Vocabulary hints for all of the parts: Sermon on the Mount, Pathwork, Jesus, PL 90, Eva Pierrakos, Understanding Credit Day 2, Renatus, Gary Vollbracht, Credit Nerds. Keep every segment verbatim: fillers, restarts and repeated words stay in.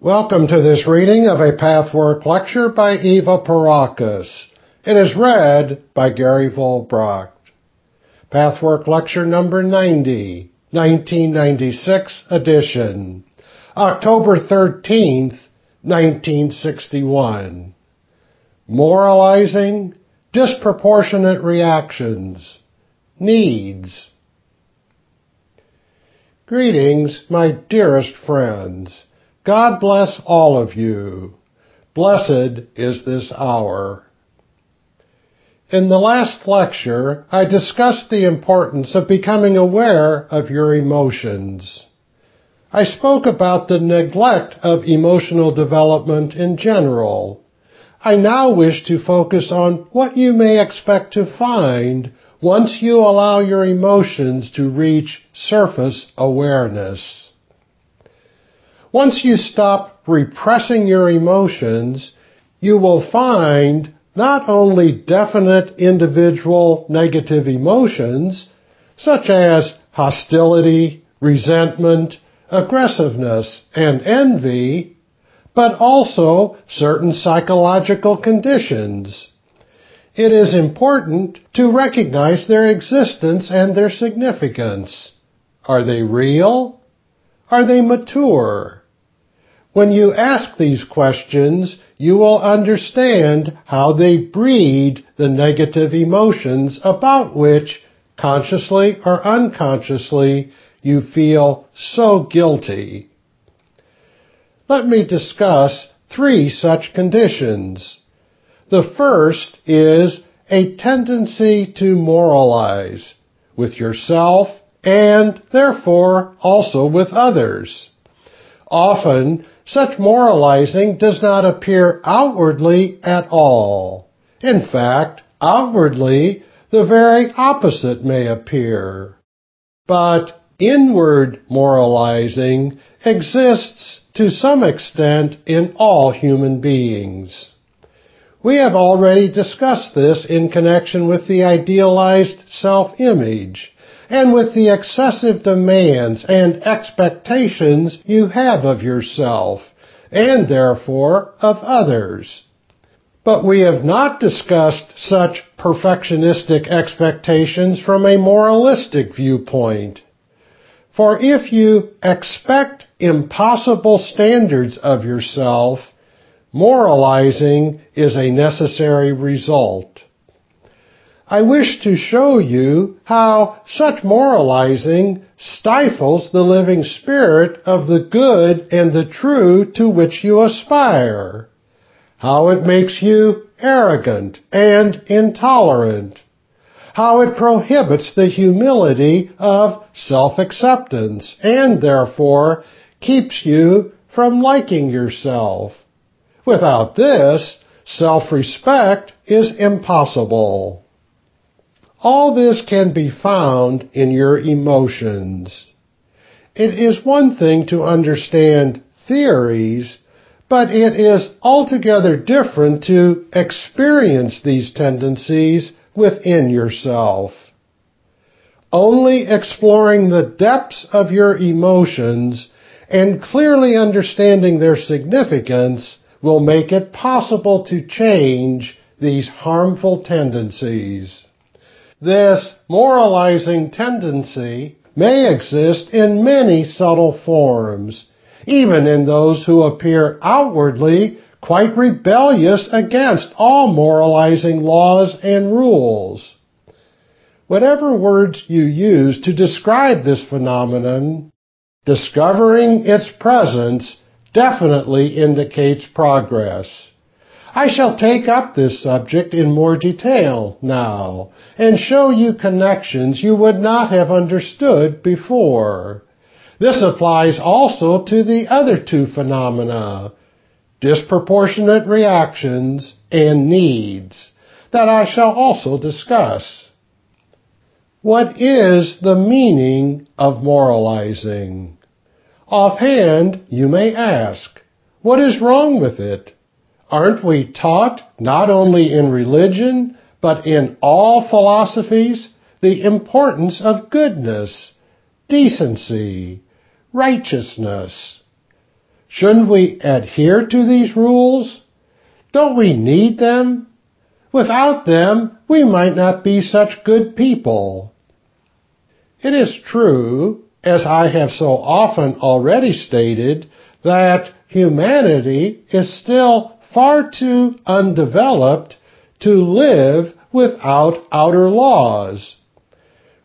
Welcome to this reading of a Pathwork lecture by Eva Pierrakos. It is read by Gary Vollbracht. Pathwork lecture number ninety, nineteen ninety-six edition, October thirteenth, nineteen sixty-one. Moralizing, disproportionate reactions, needs. Greetings, my dearest friends. God bless all of you. Blessed is this hour. In the last lecture, I discussed the importance of becoming aware of your emotions. I spoke about the neglect of emotional development in general. I now wish to focus on what you may expect to find once you allow your emotions to reach surface awareness. Once you stop repressing your emotions, you will find not only definite individual negative emotions, such as hostility, resentment, aggressiveness, and envy, but also certain psychological conditions. It is important to recognize their existence and their significance. Are they real? Are they mature? When you ask these questions, you will understand how they breed the negative emotions about which, consciously or unconsciously, you feel so guilty. Let me discuss three such conditions. The first is a tendency to moralize with yourself and, therefore, also with others. Often, such moralizing does not appear outwardly at all. In fact, outwardly, the very opposite may appear. But inward moralizing exists to some extent in all human beings. We have already discussed this in connection with the idealized self-image, and with the excessive demands and expectations you have of yourself, and therefore of others. But we have not discussed such perfectionistic expectations from a moralistic viewpoint. For if you expect impossible standards of yourself, moralizing is a necessary result. I wish to show you how such moralizing stifles the living spirit of the good and the true to which you aspire, how it makes you arrogant and intolerant, how it prohibits the humility of self-acceptance and therefore keeps you from liking yourself. Without this, self-respect is impossible. All this can be found in your emotions. It is one thing to understand theories, but it is altogether different to experience these tendencies within yourself. Only exploring the depths of your emotions and clearly understanding their significance will make it possible to change these harmful tendencies. This moralizing tendency may exist in many subtle forms, even in those who appear outwardly quite rebellious against all moralizing laws and rules. Whatever words you use to describe this phenomenon, discovering its presence definitely indicates progress. I shall take up this subject in more detail now, and show you connections you would not have understood before. This applies also to the other two phenomena, disproportionate reactions and needs, that I shall also discuss. What is the meaning of moralizing? Offhand, you may ask, what is wrong with it? Aren't we taught, not only in religion, but in all philosophies, the importance of goodness, decency, righteousness? Shouldn't we adhere to these rules? Don't we need them? Without them, we might not be such good people. It is true, as I have so often already stated, that humanity is still far too undeveloped to live without outer laws.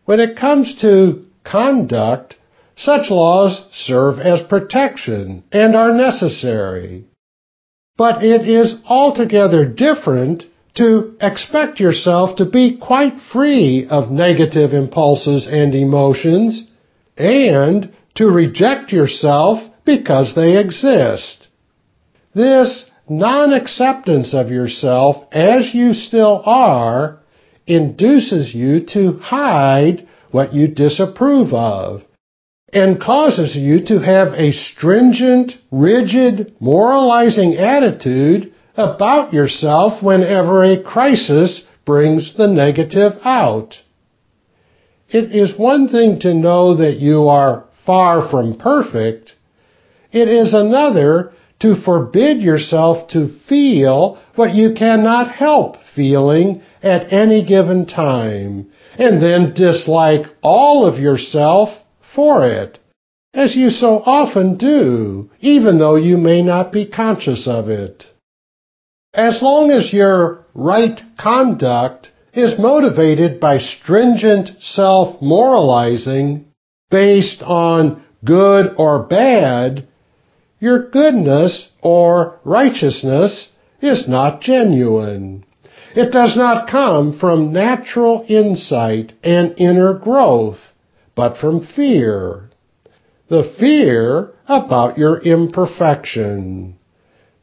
When it comes to conduct, such laws serve as protection and are necessary. But it is altogether different to expect yourself to be quite free of negative impulses and emotions, and to reject yourself because they exist. This non-acceptance of yourself as you still are induces you to hide what you disapprove of, and causes you to have a stringent, rigid, moralizing attitude about yourself whenever a crisis brings the negative out. It is one thing to know that you are far from perfect. It is another to forbid yourself to feel what you cannot help feeling at any given time, and then dislike all of yourself for it, as you so often do, even though you may not be conscious of it. As long as your right conduct is motivated by stringent self-moralizing based on good or bad, your goodness or righteousness is not genuine. It does not come from natural insight and inner growth, but from fear, the fear about your imperfection.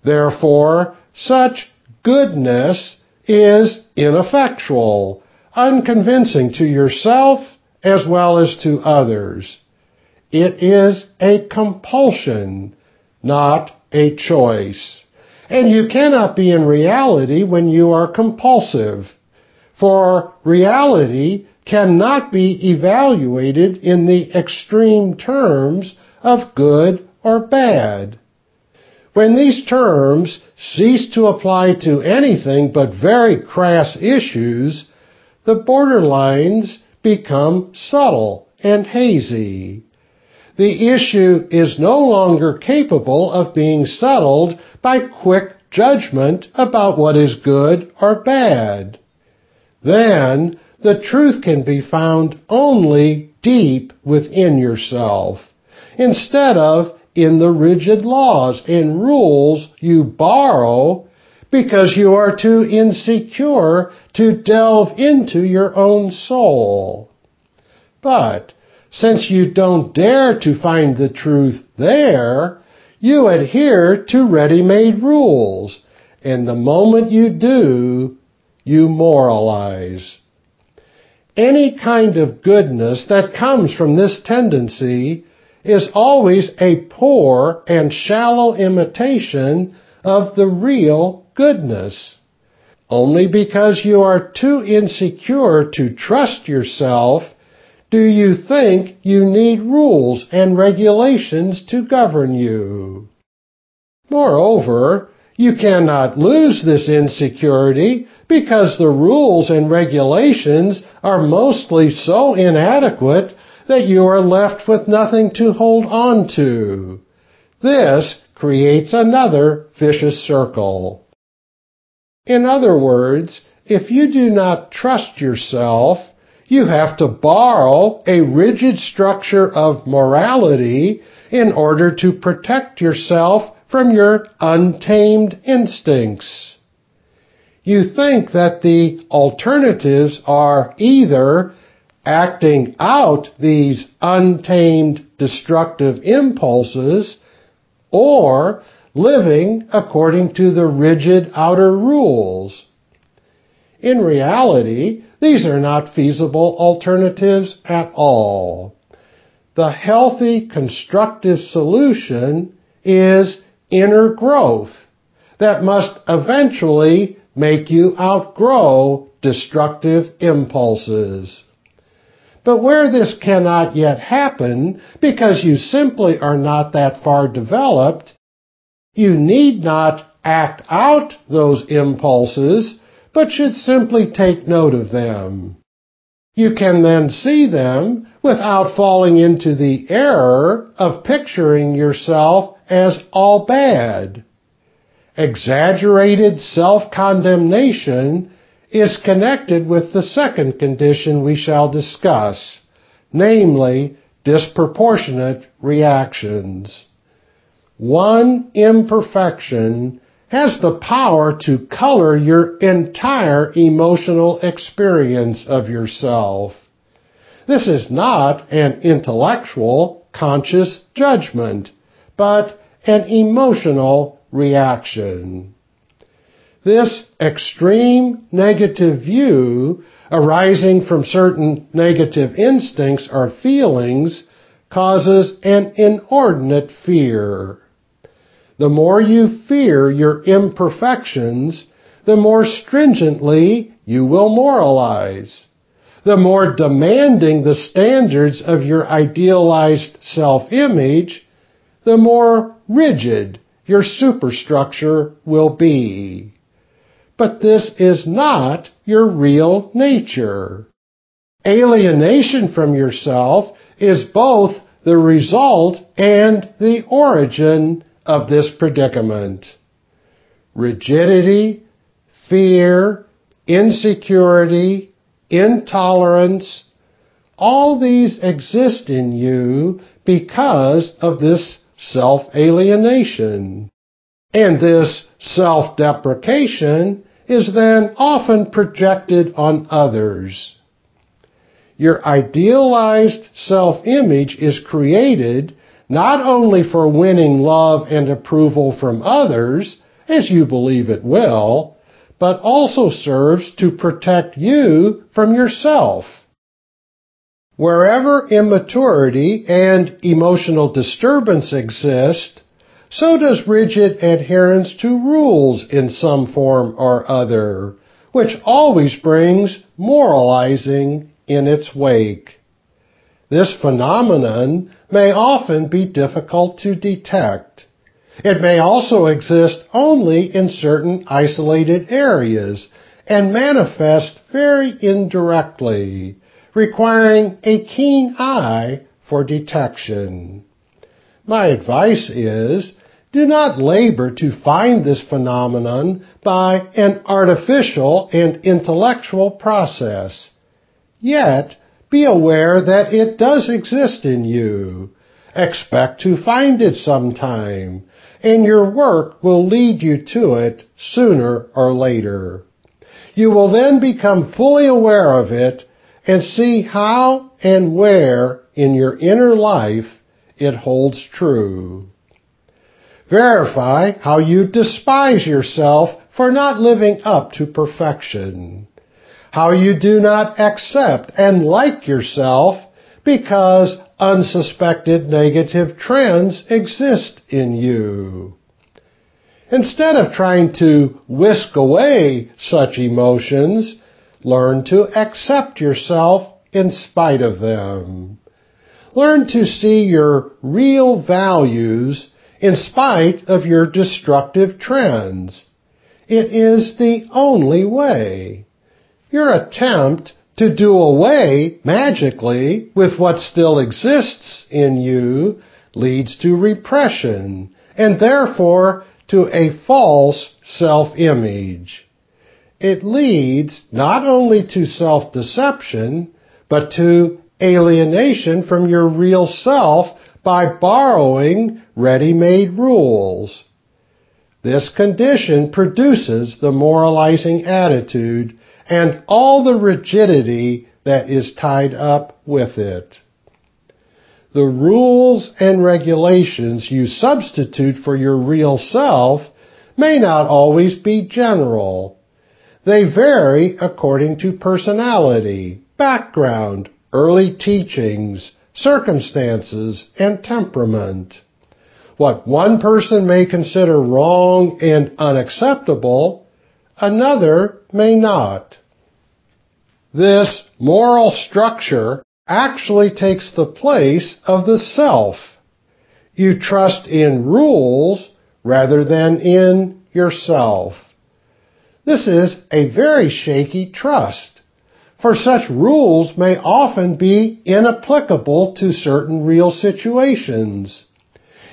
Therefore, such goodness is ineffectual, unconvincing to yourself as well as to others. It is a compulsion, not a choice. And you cannot be in reality when you are compulsive, for reality cannot be evaluated in the extreme terms of good or bad. When these terms cease to apply to anything but very crass issues, the borderlines become subtle and hazy. The issue is no longer capable of being settled by quick judgment about what is good or bad. Then, the truth can be found only deep within yourself, instead of in the rigid laws and rules you borrow because you are too insecure to delve into your own soul. But since you don't dare to find the truth there, you adhere to ready-made rules, and the moment you do, you moralize. Any kind of goodness that comes from this tendency is always a poor and shallow imitation of the real goodness. Only because you are too insecure to trust yourself do you think you need rules and regulations to govern you. Moreover, you cannot lose this insecurity because the rules and regulations are mostly so inadequate that you are left with nothing to hold on to. This creates another vicious circle. In other words, if you do not trust yourself, you have to borrow a rigid structure of morality in order to protect yourself from your untamed instincts. You think that the alternatives are either acting out these untamed destructive impulses or living according to the rigid outer rules. In reality, these are not feasible alternatives at all. The healthy, constructive solution is inner growth that must eventually make you outgrow destructive impulses. But where this cannot yet happen, because you simply are not that far developed, You need not act out those impulses, but should simply take note of them. You can then see them without falling into the error of picturing yourself as all bad. Exaggerated self-condemnation is connected with the second condition we shall discuss, namely disproportionate reactions. One imperfection has the power to color your entire emotional experience of yourself. This is not an intellectual, conscious judgment, but an emotional reaction. This extreme negative view, arising from certain negative instincts or feelings, causes an inordinate fear. The more you fear your imperfections, the more stringently you will moralize. The more demanding the standards of your idealized self-image, the more rigid your superstructure will be. But this is not your real nature. Alienation from yourself is both the result and the origin of this predicament. Rigidity, fear, insecurity, intolerance, all these exist in you because of this self-alienation. And this self-deprecation is then often projected on others. Your idealized self-image is created not only for winning love and approval from others, as you believe it will, but also serves to protect you from yourself. Wherever immaturity and emotional disturbance exist, so does rigid adherence to rules in some form or other, which always brings moralizing in its wake. This phenomenon may often be difficult to detect. It may also exist only in certain isolated areas and manifest very indirectly, requiring a keen eye for detection. My advice is, do not labor to find this phenomenon by an artificial and intellectual process. Yet, be aware that it does exist in you. Expect to find it sometime, and your work will lead you to it sooner or later. You will then become fully aware of it and see how and where in your inner life it holds true. Verify how you despise yourself for not living up to perfection. How you do not accept and like yourself because unsuspected negative trends exist in you. Instead of trying to whisk away such emotions, learn to accept yourself in spite of them. Learn to see your real values in spite of your destructive trends. It is the only way. Your attempt to do away magically with what still exists in you leads to repression and therefore to a false self-image. It leads not only to self-deception, but to alienation from your real self by borrowing ready-made rules. This condition produces the moralizing attitude and all the rigidity that is tied up with it. The rules and regulations you substitute for your real self may not always be general. They vary according to personality, background, early teachings, circumstances, and temperament. What one person may consider wrong and unacceptable, another may not. This moral structure actually takes the place of the self. You trust in rules rather than in yourself. This is a very shaky trust, for such rules may often be inapplicable to certain real situations.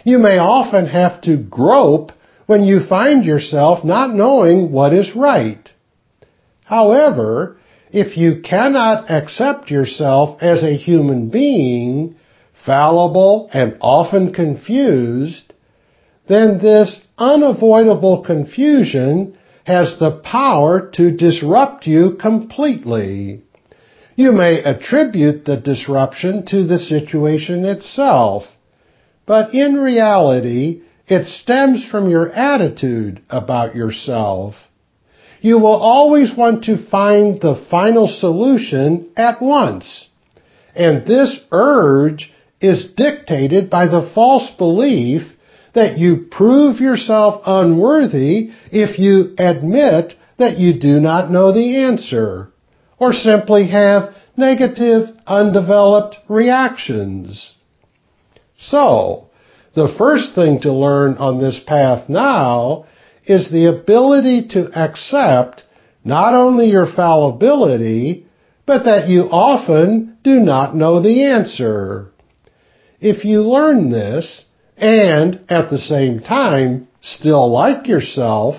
You may often have to grope when you find yourself not knowing what is right. However, if you cannot accept yourself as a human being, fallible and often confused, then this unavoidable confusion has the power to disrupt you completely. You may attribute the disruption to the situation itself, but in reality, it stems from your attitude about yourself. You will always want to find the final solution at once, and this urge is dictated by the false belief that you prove yourself unworthy if you admit that you do not know the answer, or simply have negative, undeveloped reactions. So, the first thing to learn on this path now is the ability to accept not only your fallibility, but that you often do not know the answer. If you learn this, and at the same time still like yourself,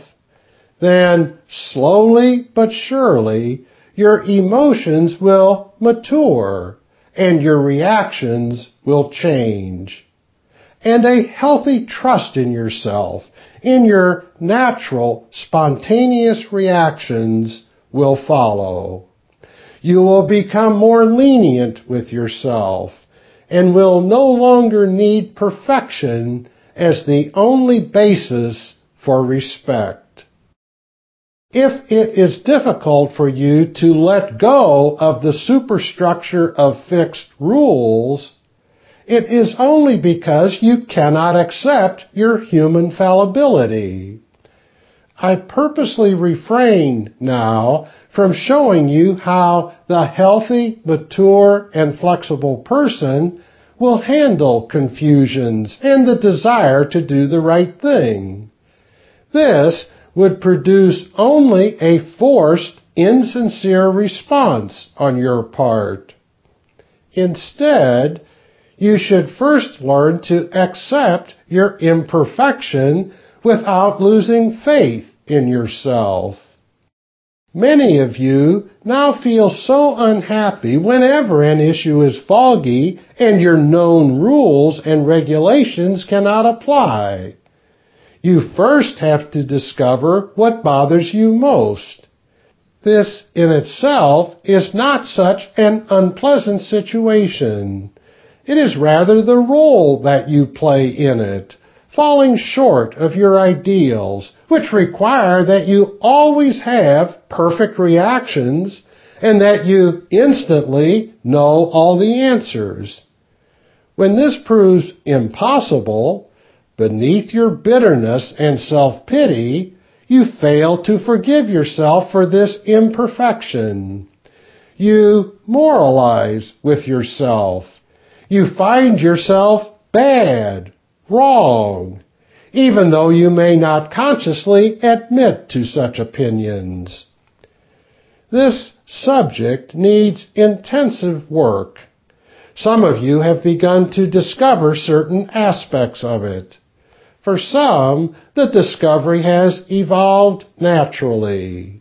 then slowly but surely your emotions will mature and your reactions will change. And a healthy trust in yourself, in your natural, spontaneous reactions will follow. You will become more lenient with yourself and will no longer need perfection as the only basis for respect. If it is difficult for you to let go of the superstructure of fixed rules, it is only because you cannot accept your human fallibility. I purposely refrain now from showing you how the healthy, mature, and flexible person will handle confusions and the desire to do the right thing. This would produce only a forced, insincere response on your part. Instead, you should first learn to accept your imperfection without losing faith in yourself. Many of you now feel so unhappy whenever an issue is foggy and your known rules and regulations cannot apply. You first have to discover what bothers you most. This in itself is not such an unpleasant situation. It is rather the role that you play in it, falling short of your ideals, which require that you always have perfect reactions and that you instantly know all the answers. When this proves impossible, beneath your bitterness and self-pity, you fail to forgive yourself for this imperfection. You moralize with yourself. You find yourself bad, wrong, even though you may not consciously admit to such opinions. This subject needs intensive work. Some of you have begun to discover certain aspects of it. For some, the discovery has evolved naturally.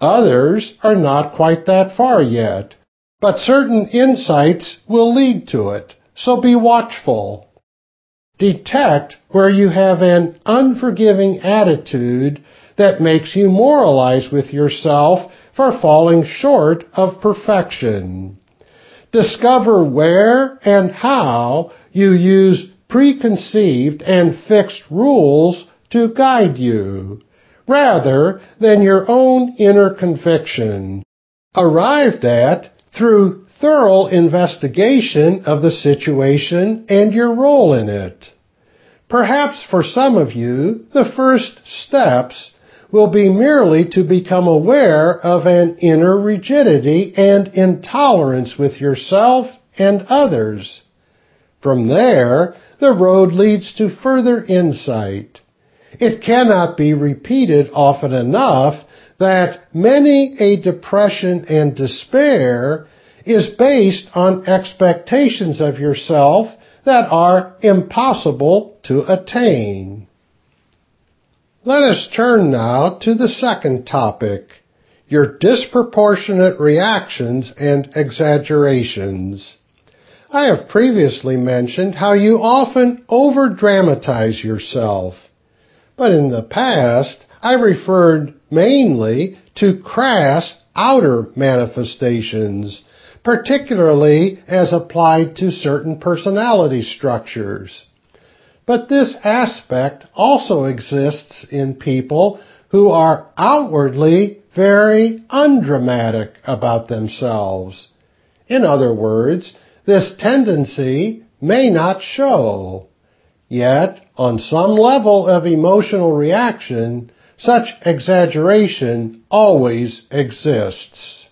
Others are not quite that far yet, but certain insights will lead to it, so be watchful. Detect where you have an unforgiving attitude that makes you moralize with yourself for falling short of perfection. Discover where and how you use preconceived and fixed rules to guide you, rather than your own inner conviction, arrived at through thorough investigation of the situation and your role in it. Perhaps for some of you, the first steps will be merely to become aware of an inner rigidity and intolerance with yourself and others. From there, the road leads to further insight. it cannot be repeated often enough that many a depression and despair is based on expectations of yourself that are impossible to attain. Let us turn now to the second topic, your disproportionate reactions and exaggerations. I have previously mentioned how you often over-dramatize yourself, but in the past I referred mainly to crass outer manifestations, particularly as applied to certain personality structures. But this aspect also exists in people who are outwardly very undramatic about themselves. In other words, this tendency may not show. Yet, on some level of emotional reaction, such exaggeration always exists.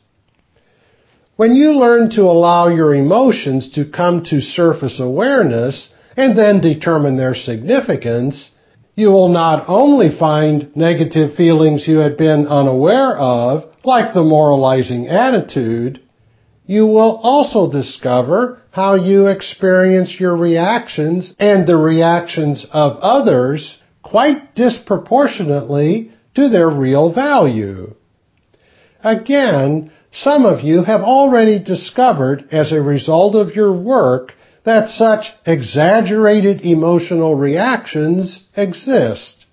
When you learn to allow your emotions to come to surface awareness and then determine their significance, you will not only find negative feelings you had been unaware of, like the moralizing attitude, you will also discover how you experience your reactions and the reactions of others quite disproportionately to their real value. Again, some of you have already discovered as a result of your work that such exaggerated emotional reactions exist.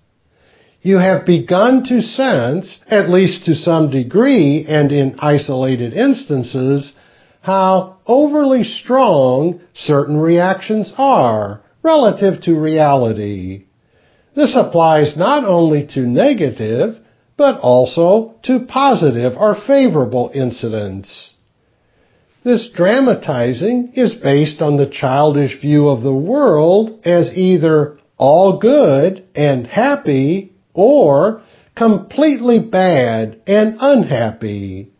You have begun to sense, at least to some degree and in isolated instances, how overly strong certain reactions are relative to reality. This applies not only to negative, but also to positive or favorable incidents. This dramatizing is based on the childish view of the world as either all good and happy or completely bad and unhappy.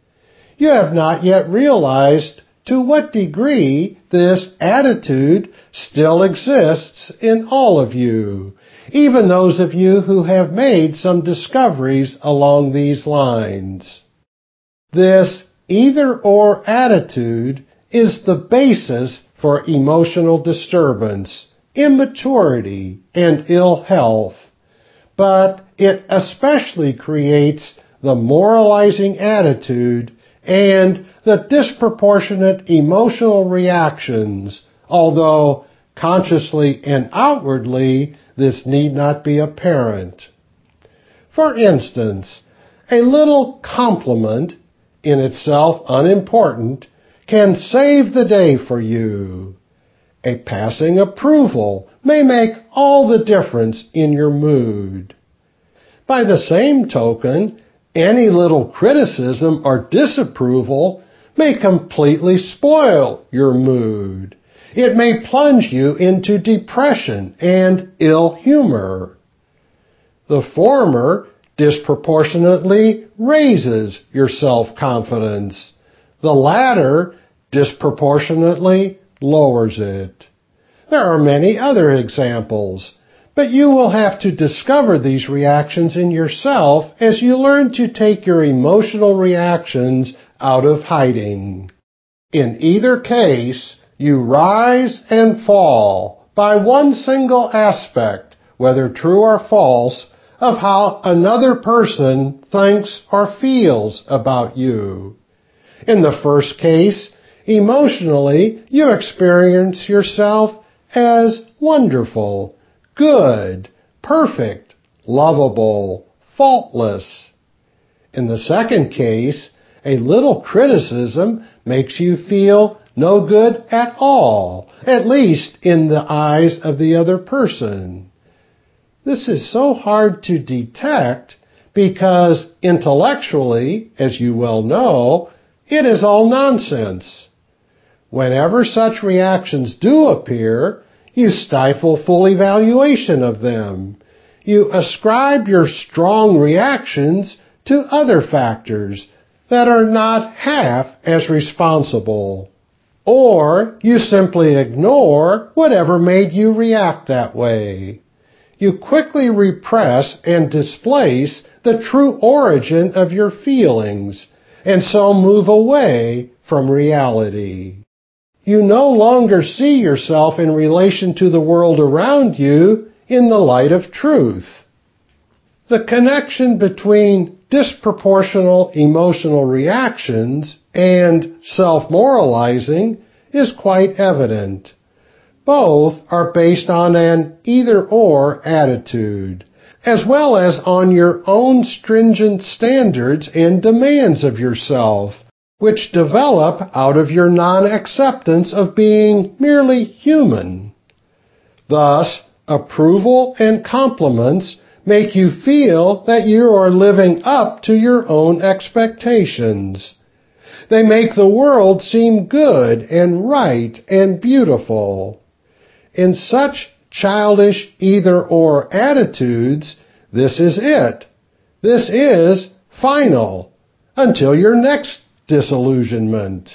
You have not yet realized to what degree this attitude still exists in all of you, even those of you who have made some discoveries along these lines. This either-or attitude is the basis for emotional disturbance, immaturity, and ill health, but it especially creates the moralizing attitude and the disproportionate emotional reactions, although consciously and outwardly this need not be apparent. For instance, a little compliment, in itself unimportant, can save the day for you. A passing approval may make all the difference in your mood. By the same token, any little criticism or disapproval may completely spoil your mood. It may plunge you into depression and ill humor. The former disproportionately raises your self-confidence. The latter disproportionately lowers it. There are many other examples, but you will have to discover these reactions in yourself as you learn to take your emotional reactions out of hiding. In either case, you rise and fall by one single aspect, whether true or false, of how another person thinks or feels about you. In the first case, emotionally, you experience yourself as wonderful, good, perfect, lovable, faultless. In the second case, a little criticism makes you feel no good at all, at least in the eyes of the other person. This is so hard to detect because intellectually, as you well know, it is all nonsense. Whenever such reactions do appear, you stifle full evaluation of them. You ascribe your strong reactions to other factors that are not half as responsible. Or you simply ignore whatever made you react that way. you quickly repress and displace the true origin of your feelings, and so move away from reality. You no longer see yourself in relation to the world around you in the light of truth. The connection between disproportional emotional reactions and self-moralizing is quite evident. Both are based on an either-or attitude, as well as on your own stringent standards and demands of yourself, which develop out of your non-acceptance of being merely human. Thus, approval and compliments make you feel that you are living up to your own expectations. They make the world seem good and right and beautiful. In such childish either-or attitudes, this is it. This is final, until your next disillusionment.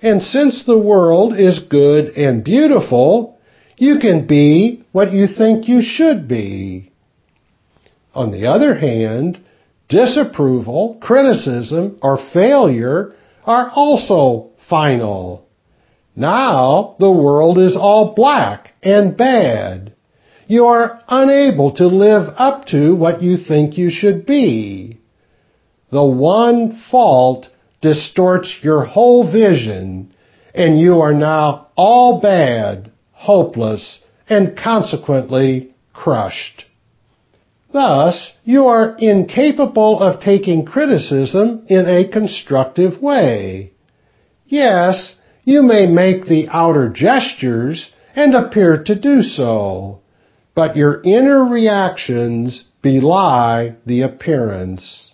And since the world is good and beautiful, you can be what you think you should be. On the other hand, disapproval, criticism, or failure are also final. Now the world is all black and bad. You are unable to live up to what you think you should be. The one fault distorts your whole vision, and you are now all bad, hopeless, and consequently crushed. Thus, you are incapable of taking criticism in a constructive way. Yes, you may make the outer gestures and appear to do so, but your inner reactions belie the appearance.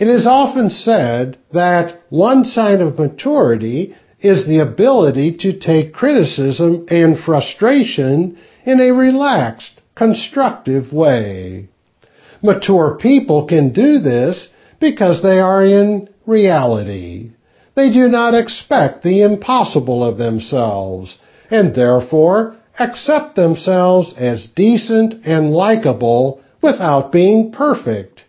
It is often said that one sign of maturity is the ability to take criticism and frustration in a relaxed, constructive way. Mature people can do this because they are in reality. They do not expect the impossible of themselves, and therefore accept themselves as decent and likable without being perfect.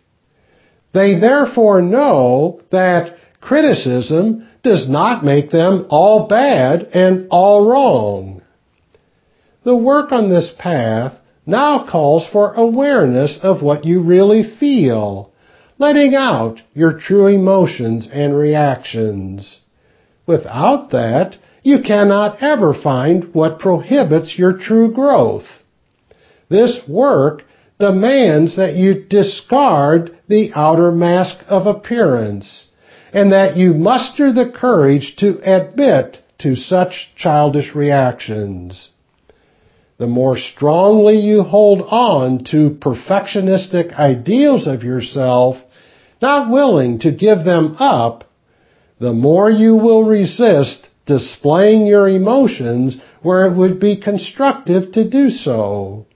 They therefore know that criticism does not make them all bad and all wrong. The work on this path now calls for awareness of what you really feel, letting out your true emotions and reactions. Without that, you cannot ever find what prohibits your true growth. This work demands that you discard the outer mask of appearance, and that you muster the courage to admit to such childish reactions. The more strongly you hold on to perfectionistic ideals of yourself, not willing to give them up, the more you will resist displaying your emotions where it would be constructive to do so.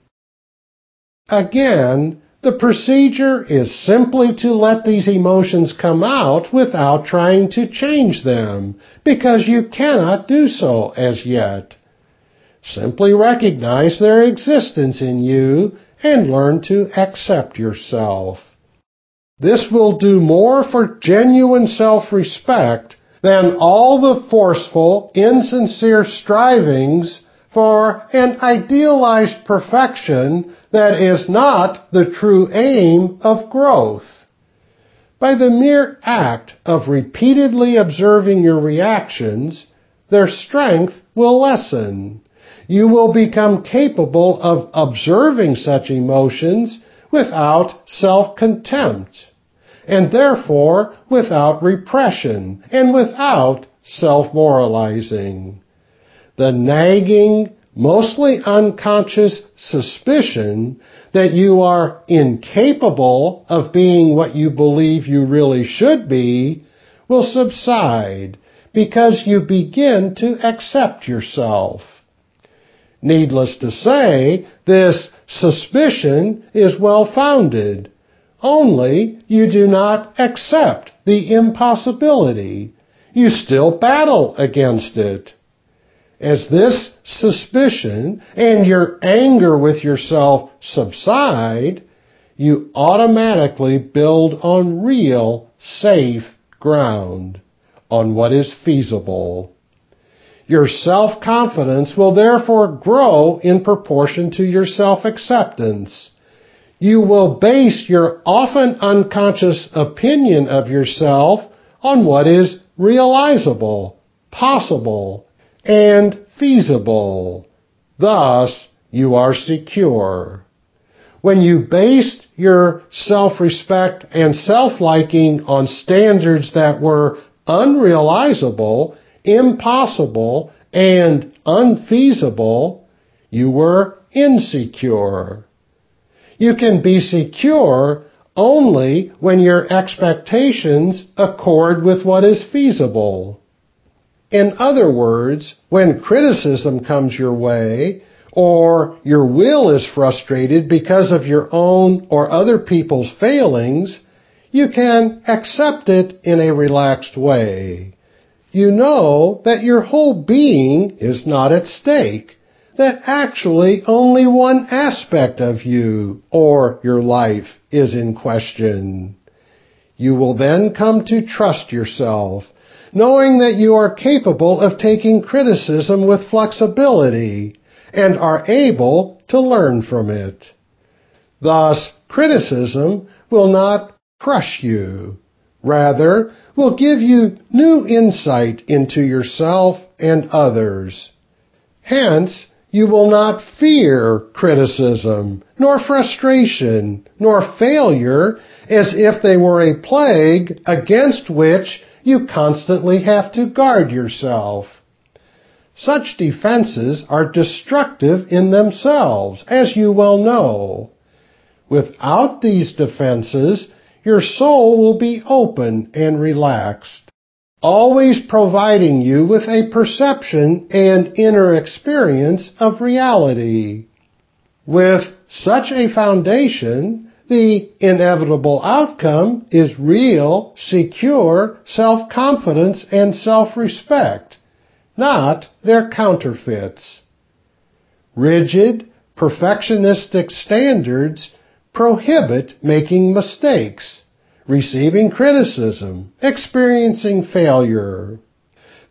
Again, the procedure is simply to let these emotions come out without trying to change them, because you cannot do so as yet. Simply recognize their existence in you and learn to accept yourself. This will do more for genuine self-respect than all the forceful, insincere strivings for an idealized perfection that is not the true aim of growth. By the mere act of repeatedly observing your reactions, their strength will lessen. You will become capable of observing such emotions without self-contempt, and therefore without repression and without self-moralizing. The nagging, mostly unconscious suspicion that you are incapable of being what you believe you really should be will subside, because you begin to accept yourself. Needless to say, this suspicion is well-founded. Only you do not accept the impossibility. You still battle against it. As this suspicion and your anger with yourself subside, you automatically build on real, safe ground, on what is feasible. Your self-confidence will therefore grow in proportion to your self-acceptance. You will base your often unconscious opinion of yourself on what is realizable, possible, and feasible. Thus, you are secure. When you based your self-respect and self-liking on standards that were unrealizable, impossible, and unfeasible, you were insecure. You can be secure only when your expectations accord with what is feasible. In other words, when criticism comes your way, or your will is frustrated because of your own or other people's failings, you can accept it in a relaxed way. You know that your whole being is not at stake, that actually only one aspect of you or your life is in question. You will then come to trust yourself, knowing that you are capable of taking criticism with flexibility, and are able to learn from it. Thus, criticism will not crush you. Rather, will give you new insight into yourself and others. Hence, you will not fear criticism, nor frustration, nor failure, as if they were a plague against which you constantly have to guard yourself. Such defenses are destructive in themselves, as you well know. Without these defenses, your soul will be open and relaxed, always providing you with a perception and inner experience of reality. With such a foundation, the inevitable outcome is real, secure self-confidence and self-respect, not their counterfeits. Rigid, perfectionistic standards prohibit making mistakes, receiving criticism, experiencing failure.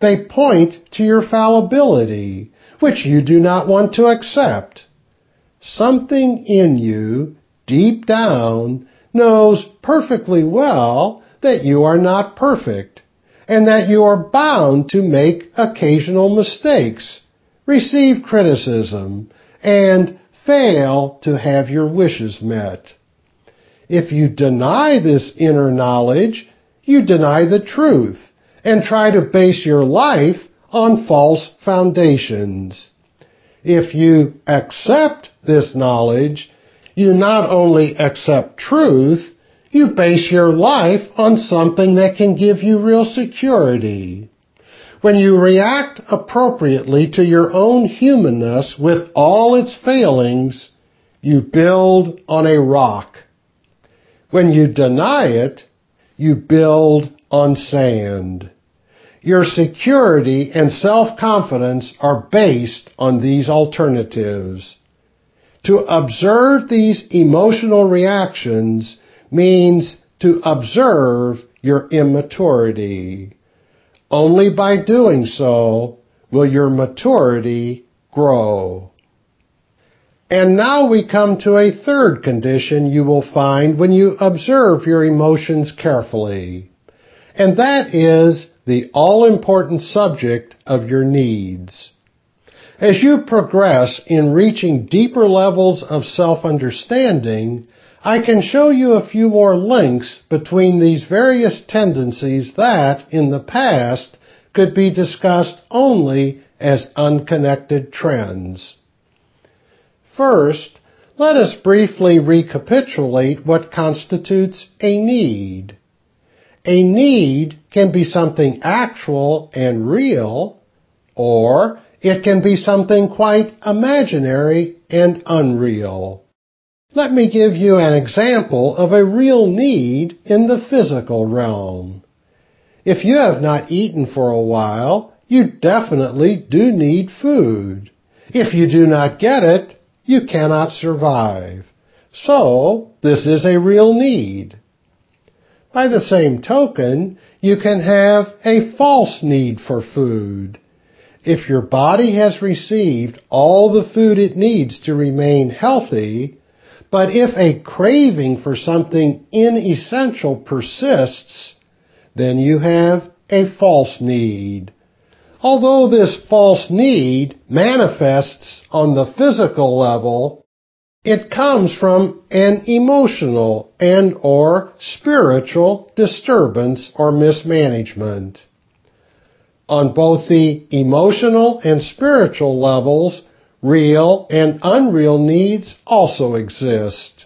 They point to your fallibility, which you do not want to accept. Something in you, deep down, knows perfectly well that you are not perfect, and that you are bound to make occasional mistakes, receive criticism, and fail to have your wishes met. If you deny this inner knowledge, you deny the truth, and try to base your life on false foundations. If you accept this knowledge, you not only accept truth, you base your life on something that can give you real security. When you react appropriately to your own humanness with all its failings, you build on a rock. When you deny it, you build on sand. Your security and self-confidence are based on these alternatives. To observe these emotional reactions means to observe your immaturity. Only by doing so will your maturity grow. And now we come to a third condition you will find when you observe your emotions carefully, and that is the all-important subject of your needs. As you progress in reaching deeper levels of self-understanding, I can show you a few more links between these various tendencies that, in the past, could be discussed only as unconnected trends. First, let us briefly recapitulate what constitutes a need. A need can be something actual and real, or it can be something quite imaginary and unreal. Let me give you an example of a real need in the physical realm. If you have not eaten for a while, you definitely do need food. If you do not get it, you cannot survive. So, this is a real need. By the same token, you can have a false need for food. If your body has received all the food it needs to remain healthy, but if a craving for something inessential persists, then you have a false need. Although this false need manifests on the physical level, it comes from an emotional and or spiritual disturbance or mismanagement. On both the emotional and spiritual levels, real and unreal needs also exist.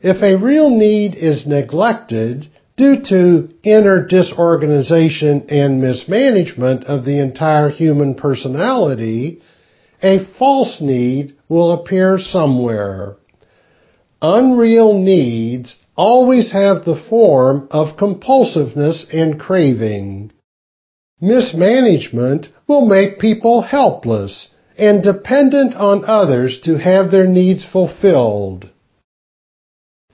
If a real need is neglected due to inner disorganization and mismanagement of the entire human personality, a false need will appear somewhere. Unreal needs always have the form of compulsiveness and craving. Mismanagement will make people helpless and dependent on others to have their needs fulfilled.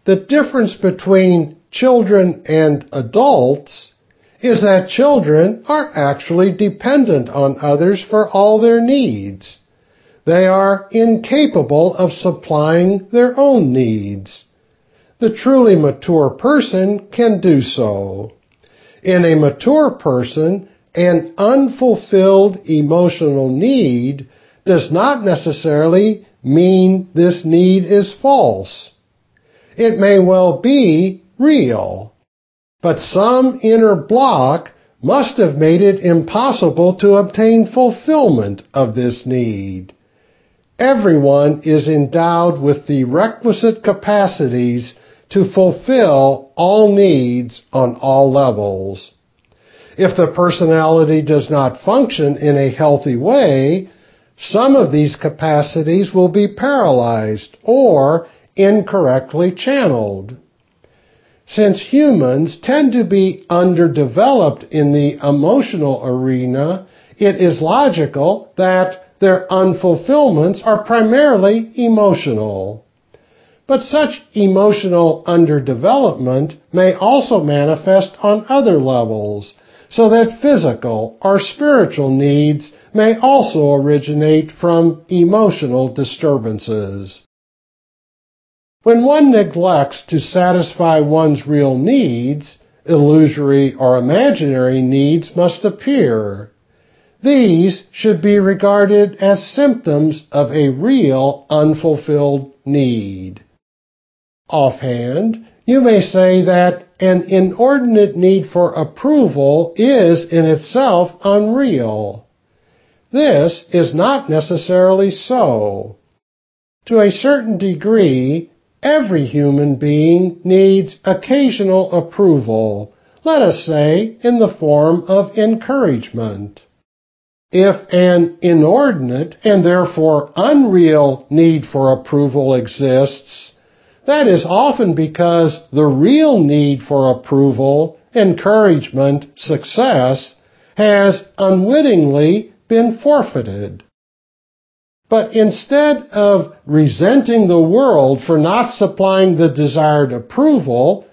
The difference between children and adults is that children are actually dependent on others for all their needs. They are incapable of supplying their own needs. The truly mature person can do so. In a mature person, an unfulfilled emotional need does not necessarily mean this need is false. It may well be real, but some inner block must have made it impossible to obtain fulfillment of this need. Everyone is endowed with the requisite capacities to fulfill all needs on all levels. If the personality does not function in a healthy way, some of these capacities will be paralyzed or incorrectly channeled. Since humans tend to be underdeveloped in the emotional arena, it is logical that their unfulfillments are primarily emotional. But such emotional underdevelopment may also manifest on other levels, so that physical or spiritual needs may also originate from emotional disturbances. When one neglects to satisfy one's real needs, illusory or imaginary needs must appear. These should be regarded as symptoms of a real unfulfilled need. Offhand, you may say that an inordinate need for approval is in itself unreal. This is not necessarily so. To a certain degree, every human being needs occasional approval, let us say in the form of encouragement. If an inordinate and therefore unreal need for approval exists, that is often because the real need for approval, encouragement, success, has unwittingly been forfeited. But instead of resenting the world for not supplying the desired approval,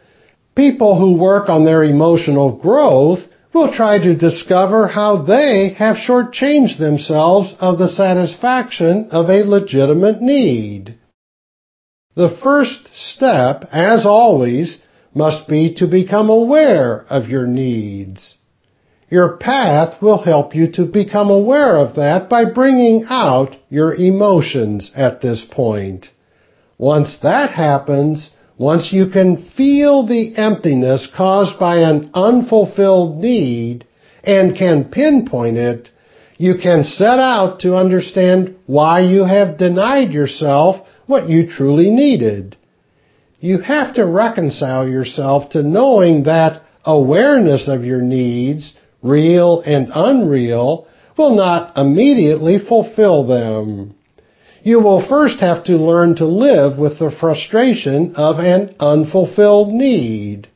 people who work on their emotional growth will try to discover how they have shortchanged themselves of the satisfaction of a legitimate need. The first step, as always, must be to become aware of your needs. Your path will help you to become aware of that by bringing out your emotions at this point. Once that happens, once you can feel the emptiness caused by an unfulfilled need and can pinpoint it, you can set out to understand why you have denied yourself what you truly needed. You have to reconcile yourself to knowing that awareness of your needs, real and unreal, will not immediately fulfill them. You will first have to learn to live with the frustration of an unfulfilled need.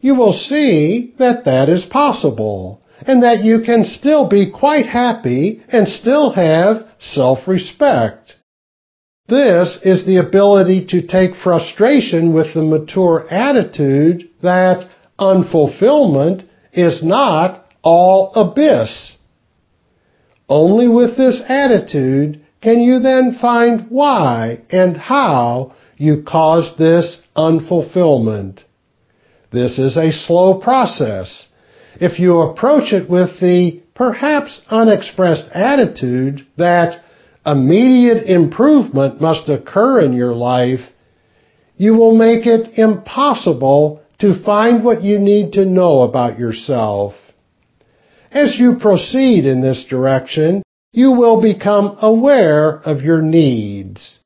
You will see that that is possible, and that you can still be quite happy and still have self-respect. This is the ability to take frustration with the mature attitude that unfulfillment is not all abyss. Only with this attitude can you then find why and how you caused this unfulfillment. This is a slow process. If you approach it with the perhaps unexpressed attitude that immediate improvement must occur in your life, you will make it impossible to find what you need to know about yourself. As you proceed in this direction, you will become aware of your needs.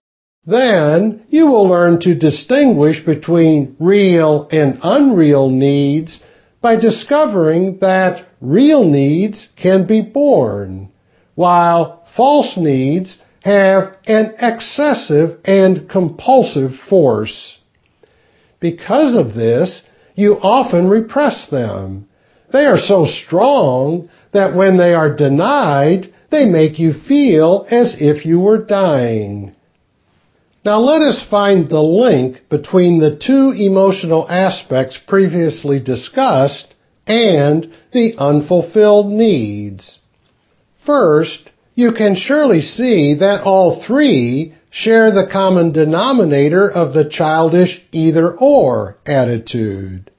Then you will learn to distinguish between real and unreal needs by discovering that real needs can be borne, while false needs have an excessive and compulsive force. Because of this, you often repress them. They are so strong that when they are denied, they make you feel as if you were dying. Now let us find the link between the two emotional aspects previously discussed and the unfulfilled needs. First, you can surely see that all three share the common denominator of the childish either-or attitude.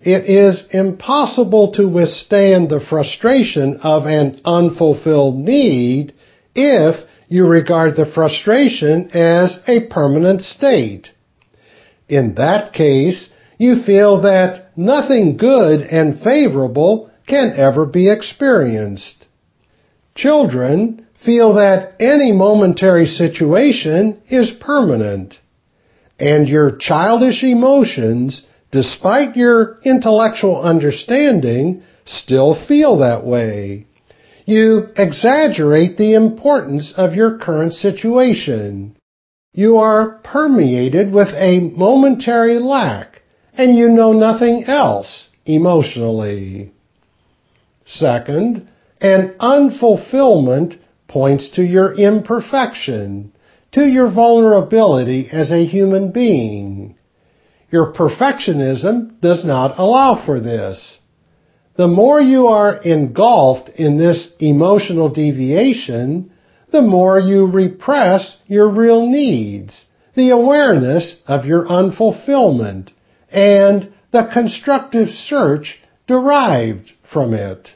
It is impossible to withstand the frustration of an unfulfilled need if you regard the frustration as a permanent state. In that case, you feel that nothing good and favorable can ever be experienced. Children feel that any momentary situation is permanent, and your childish emotions, despite your intellectual understanding, still feel that way. You exaggerate the importance of your current situation. You are permeated with a momentary lack, and you know nothing else emotionally. Second, an unfulfillment points to your imperfection, to your vulnerability as a human being. Your perfectionism does not allow for this. The more you are engulfed in this emotional deviation, the more you repress your real needs, the awareness of your unfulfillment, and the constructive search derived from it.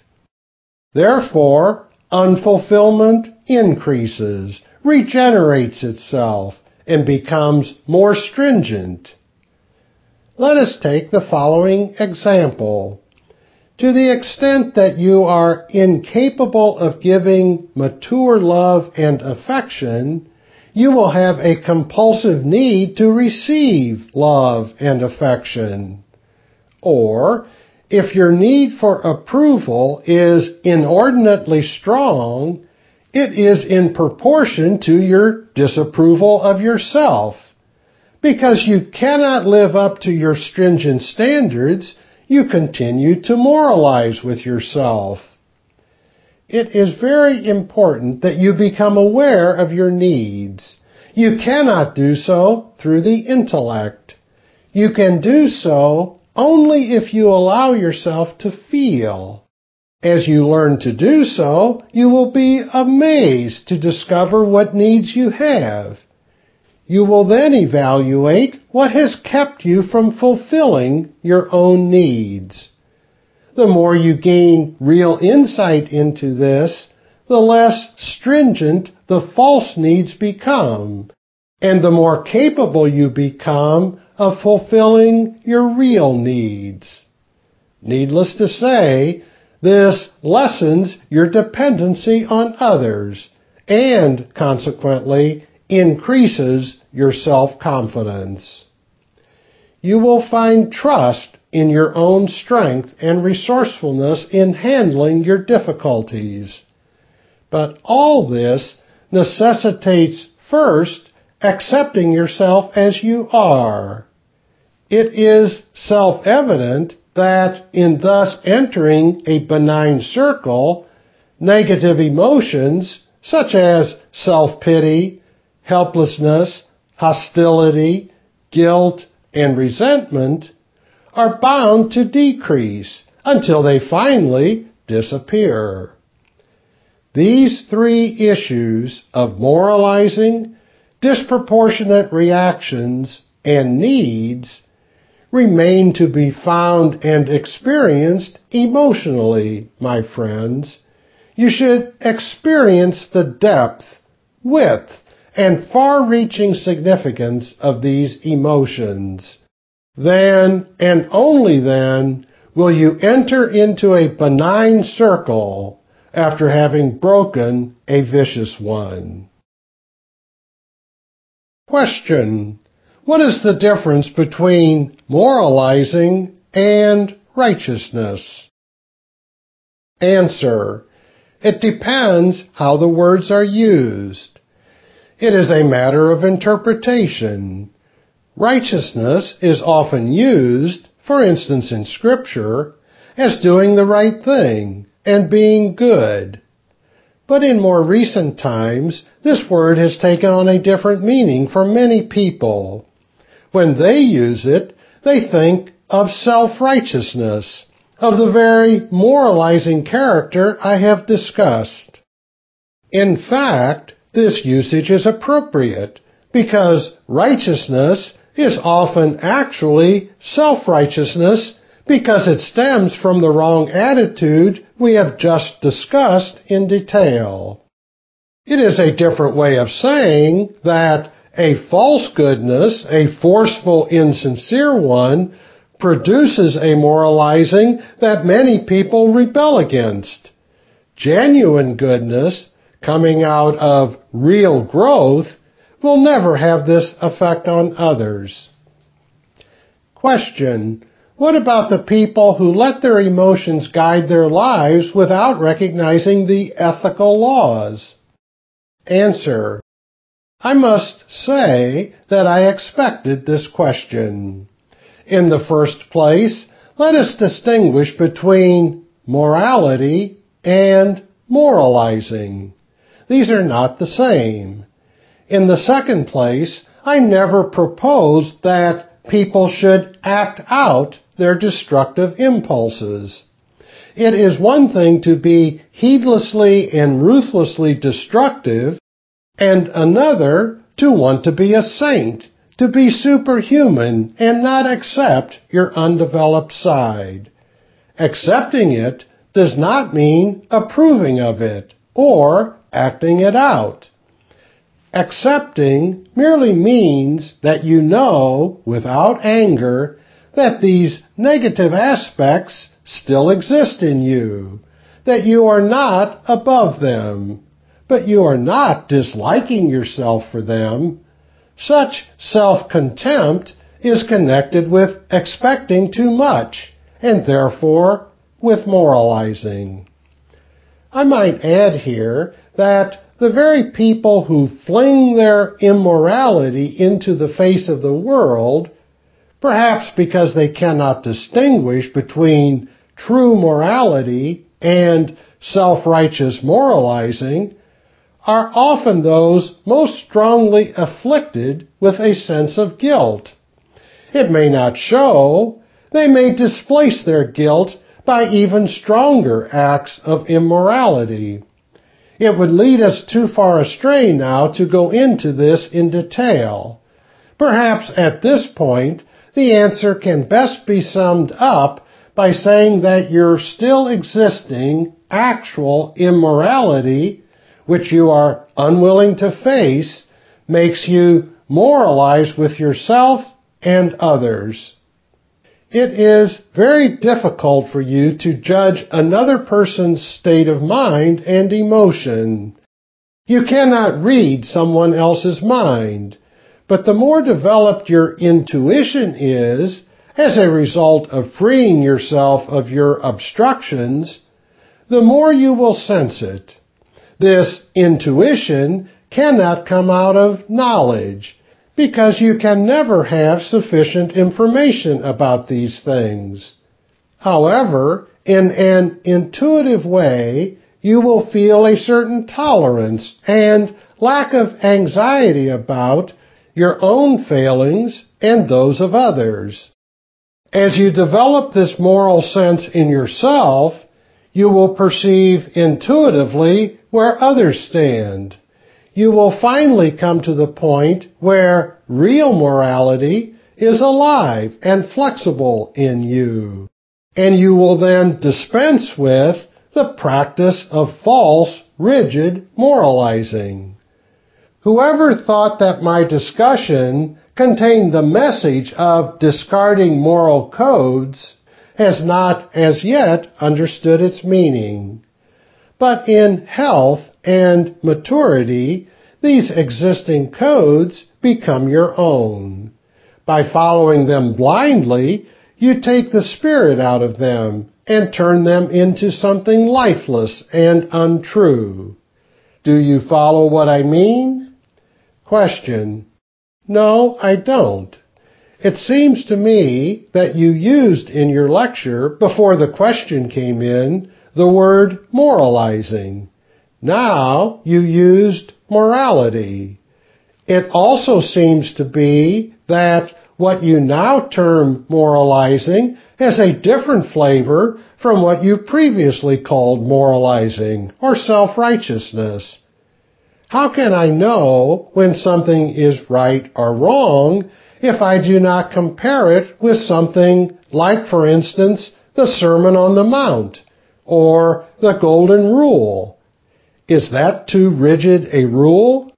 Therefore, unfulfillment increases, regenerates itself, and becomes more stringent. Let us take the following example. To the extent that you are incapable of giving mature love and affection, you will have a compulsive need to receive love and affection. Or, if your need for approval is inordinately strong, it is in proportion to your disapproval of yourself. Because you cannot live up to your stringent standards, you continue to moralize with yourself. It is very important that you become aware of your needs. You cannot do so through the intellect. You can do so only if you allow yourself to feel. As you learn to do so, you will be amazed to discover what needs you have. You will then evaluate what has kept you from fulfilling your own needs. The more you gain real insight into this, the less stringent the false needs become, and the more capable you become of fulfilling your real needs. Needless to say, this lessens your dependency on others, and consequently increases your self-confidence. You will find trust in your own strength and resourcefulness in handling your difficulties. But all this necessitates first accepting yourself as you are. It is self-evident that in thus entering a benign circle, negative emotions such as self-pity, helplessness, hostility, guilt, and resentment are bound to decrease until they finally disappear. These three issues of moralizing, disproportionate reactions, and needs remain to be found and experienced emotionally, my friends. You should experience the depth, width, and far-reaching significance of these emotions. Then, and only then, will you enter into a benign circle after having broken a vicious one. Question: what is the difference between moralizing and righteousness? Answer: it depends how the words are used. It is a matter of interpretation. Righteousness is often used, for instance in Scripture, as doing the right thing and being good. But in more recent times, this word has taken on a different meaning for many people. When they use it, they think of self-righteousness, of the very moralizing character I have discussed. In fact, this usage is appropriate, because righteousness is often actually self-righteousness because it stems from the wrong attitude we have just discussed in detail. It is a different way of saying that a false goodness, a forceful, insincere one, produces a moralizing that many people rebel against. Genuine goodness, coming out of real growth, will never have this effect on others. Question: what about the people who let their emotions guide their lives without recognizing the ethical laws? Answer: I must say that I expected this question. In the first place, let us distinguish between morality and moralizing. These are not the same. In the second place, I never proposed that people should act out their destructive impulses. It is one thing to be heedlessly and ruthlessly destructive, and another to want to be a saint, to be superhuman and not accept your undeveloped side. Accepting it does not mean approving of it or acting it out. Accepting merely means that you know, without anger, that these negative aspects still exist in you, that you are not above them, but you are not disliking yourself for them. Such self-contempt is connected with expecting too much, and therefore with moralizing. I might add here that the very people who fling their immorality into the face of the world, perhaps because they cannot distinguish between true morality and self-righteous moralizing, are often those most strongly afflicted with a sense of guilt. It may not show, they may displace their guilt by even stronger acts of immorality. It would lead us too far astray now to go into this in detail. Perhaps at this point, the answer can best be summed up by saying that your still existing actual immorality, which you are unwilling to face, makes you moralize with yourself and others. It is very difficult for you to judge another person's state of mind and emotion. You cannot read someone else's mind, but the more developed your intuition is, as a result of freeing yourself of your obstructions, the more you will sense it. This intuition cannot come out of knowledge, because you can never have sufficient information about these things. However, in an intuitive way, you will feel a certain tolerance and lack of anxiety about your own failings and those of others. As you develop this moral sense in yourself, you will perceive intuitively where others stand. You will finally come to the point where real morality is alive and flexible in you, and you will then dispense with the practice of false, rigid moralizing. Whoever thought that my discussion contained the message of discarding moral codes has not as yet understood its meaning. But in health and maturity, these existing codes become your own. By following them blindly, you take the spirit out of them and turn them into something lifeless and untrue. Do you follow what I mean? Question. No, I don't. It seems to me that you used in your lecture, before the question came in, the word moralizing. Now you used morality. It also seems to be that what you now term moralizing has a different flavor from what you previously called moralizing or self-righteousness. How can I know when something is right or wrong if I do not compare it with something like, for instance, the Sermon on the Mount or the Golden Rule? Is that too rigid a rule?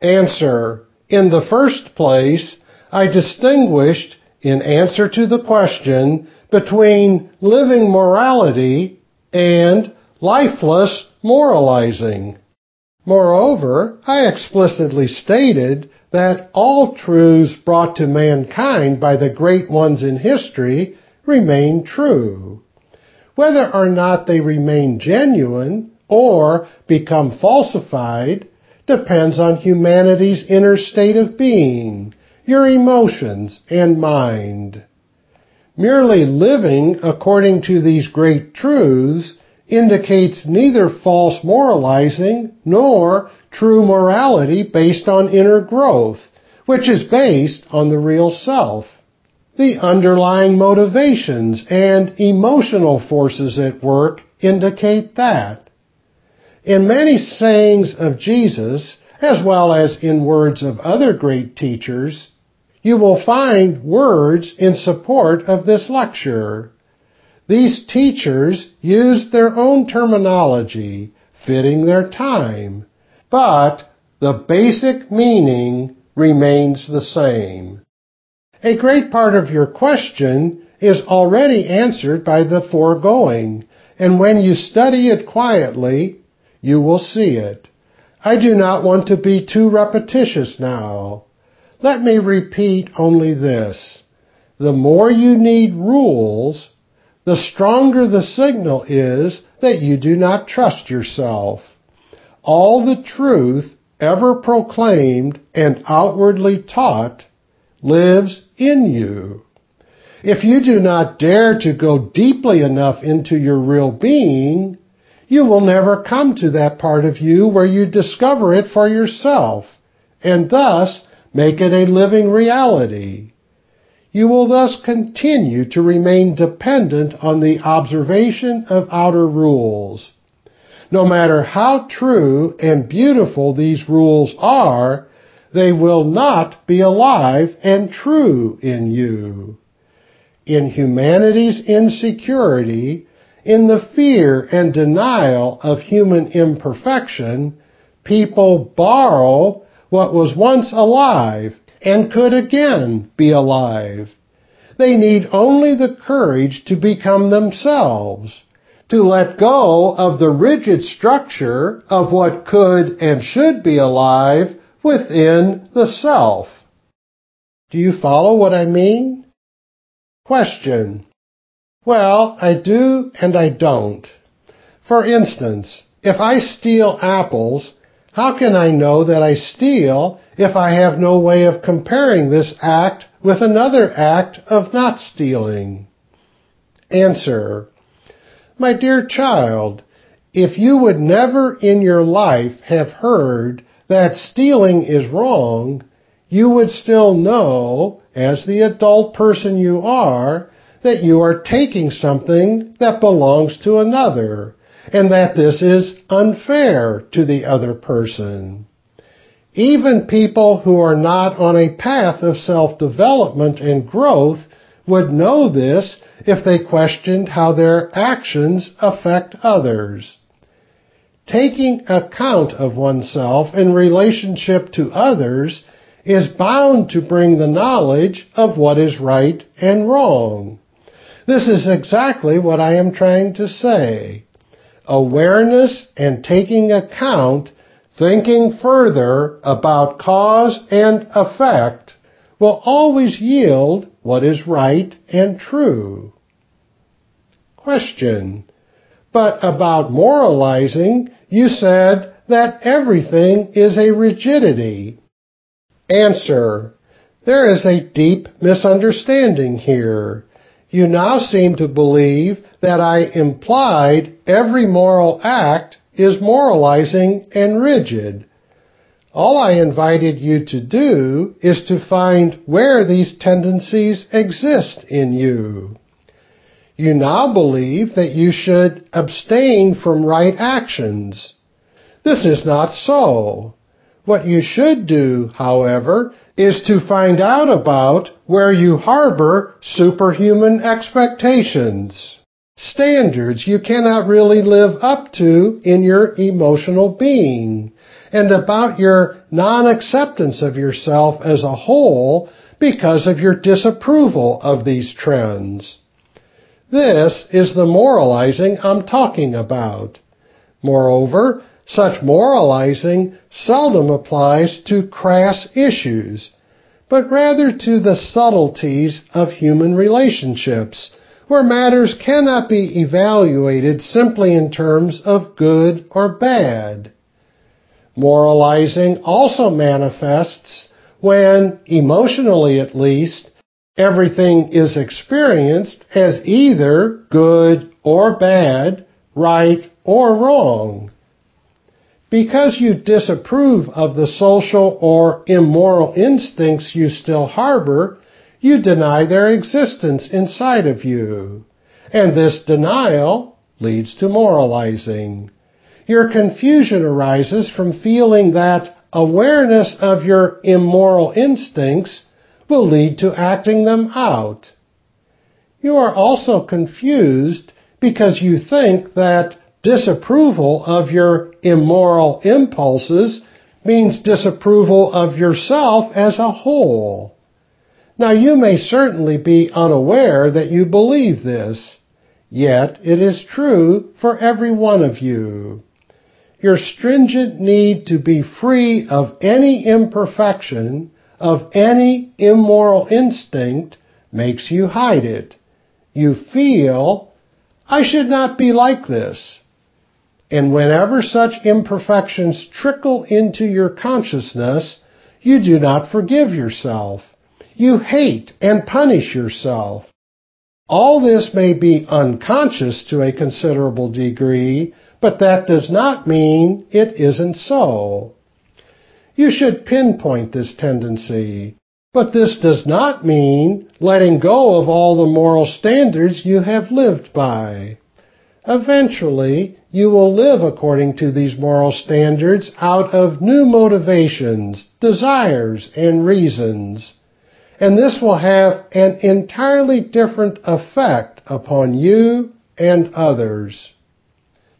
Answer. In the first place, I distinguished, in answer to the question, between living morality and lifeless moralizing. Moreover, I explicitly stated that all truths brought to mankind by the great ones in history remain true. Whether or not they remain genuine or become falsified depends on humanity's inner state of being, your emotions and mind. Merely living according to these great truths indicates neither false moralizing nor true morality based on inner growth, which is based on the real self. The underlying motivations and emotional forces at work indicate that. In many sayings of Jesus, as well as in words of other great teachers, you will find words in support of this lecture. These teachers used their own terminology, fitting their time, but the basic meaning remains the same. A great part of your question is already answered by the foregoing, and when you study it quietly, you will see it. I do not want to be too repetitious now. Let me repeat only this. The more you need rules, the stronger the signal is that you do not trust yourself. All the truth ever proclaimed and outwardly taught lives in you. If you do not dare to go deeply enough into your real being, you will never come to that part of you where you discover it for yourself, and thus make it a living reality. You will thus continue to remain dependent on the observation of outer rules. No matter how true and beautiful these rules are, they will not be alive and true in you. In humanity's insecurity, in the fear and denial of human imperfection, people borrow what was once alive and could again be alive. They need only the courage to become themselves, to let go of the rigid structure of what could and should be alive within the self. Do you follow what I mean? Question. Well, I do and I don't. For instance, if I steal apples, how can I know that I steal if I have no way of comparing this act with another act of not stealing? Answer, my dear child, if you would never in your life have heard that stealing is wrong, you would still know, as the adult person you are, that you are taking something that belongs to another, and that this is unfair to the other person. Even people who are not on a path of self-development and growth would know this if they questioned how their actions affect others. Taking account of oneself in relationship to others is bound to bring the knowledge of what is right and wrong. This is exactly what I am trying to say. Awareness and taking account, thinking further about cause and effect, will always yield what is right and true. Question. But about moralizing, you said that everything is a rigidity. Answer. There is a deep misunderstanding here. You now seem to believe that I implied every moral act is moralizing and rigid. All I invited you to do is to find where these tendencies exist in you. You now believe that you should abstain from right actions. This is not so. What you should do, however, is to find out about where you harbor superhuman expectations, standards you cannot really live up to in your emotional being, and about your non-acceptance of yourself as a whole because of your disapproval of these trends. This is the moralizing I'm talking about. Moreover, such moralizing seldom applies to crass issues, but rather to the subtleties of human relationships, where matters cannot be evaluated simply in terms of good or bad. Moralizing also manifests when, emotionally at least, everything is experienced as either good or bad, right or wrong. Because you disapprove of the social or immoral instincts you still harbor, you deny their existence inside of you, and this denial leads to moralizing. Your confusion arises from feeling that awareness of your immoral instincts will lead to acting them out. You are also confused because you think that disapproval of your immoral impulses means disapproval of yourself as a whole. Now, you may certainly be unaware that you believe this, yet it is true for every one of you. Your stringent need to be free of any imperfection, of any immoral instinct, makes you hide it. You feel, I should not be like this. And whenever such imperfections trickle into your consciousness, you do not forgive yourself. You hate and punish yourself. All this may be unconscious to a considerable degree, but that does not mean it isn't so. You should pinpoint this tendency, but this does not mean letting go of all the moral standards you have lived by. Eventually, you will live according to these moral standards out of new motivations, desires, and reasons, and this will have an entirely different effect upon you and others.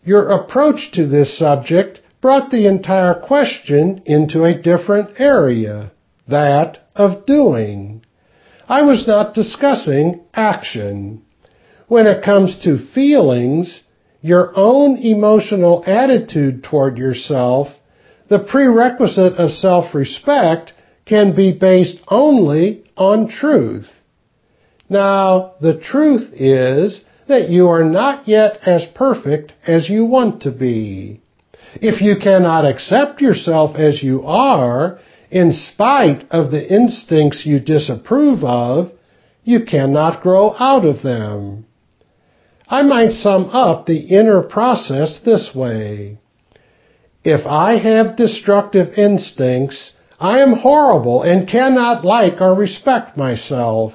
Your approach to this subject brought the entire question into a different area, that of doing. I was not discussing action. When it comes to feelings, your own emotional attitude toward yourself, the prerequisite of self-respect, can be based only on truth. Now, the truth is that you are not yet as perfect as you want to be. If you cannot accept yourself as you are, in spite of the instincts you disapprove of, you cannot grow out of them. I might sum up the inner process this way. If I have destructive instincts, I am horrible and cannot like or respect myself.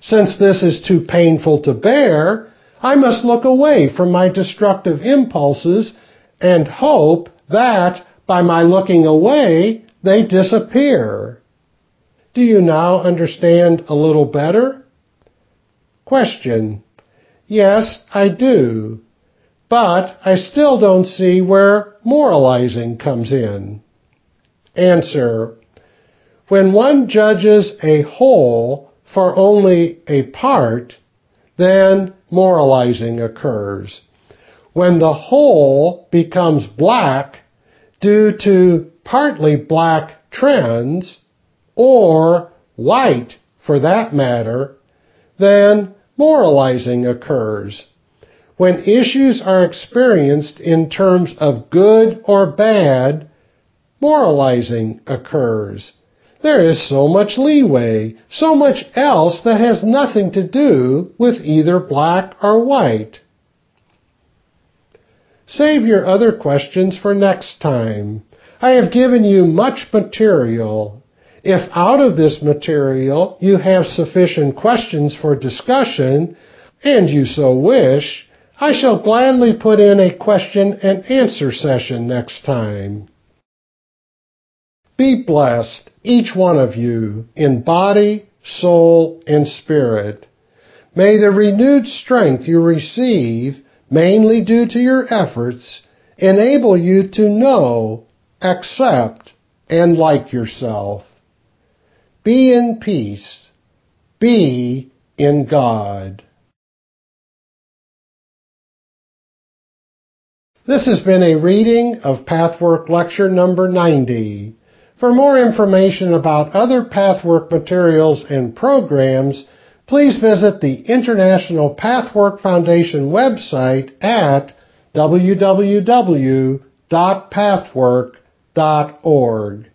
Since this is too painful to bear, I must look away from my destructive impulses and hope that, by my looking away, they disappear. Do you now understand a little better? Question. Yes, I do, but I still don't see where moralizing comes in. Answer. When one judges a whole for only a part, then moralizing occurs. When the whole becomes black due to partly black trends, or white for that matter, then moralizing occurs. When issues are experienced in terms of good or bad, moralizing occurs. There is so much leeway, so much else that has nothing to do with either black or white. Save your other questions for next time. I have given you much material. If out of this material you have sufficient questions for discussion, and you so wish, I shall gladly put in a question and answer session next time. Be blessed, each one of you, in body, soul, and spirit. May the renewed strength you receive, mainly due to your efforts, enable you to know, accept, and like yourself. Be in peace. Be in God. This has been a reading of Pathwork Lecture Number ninety. For more information about other Pathwork materials and programs, please visit the International Pathwork Foundation website at w w w dot pathwork dot org.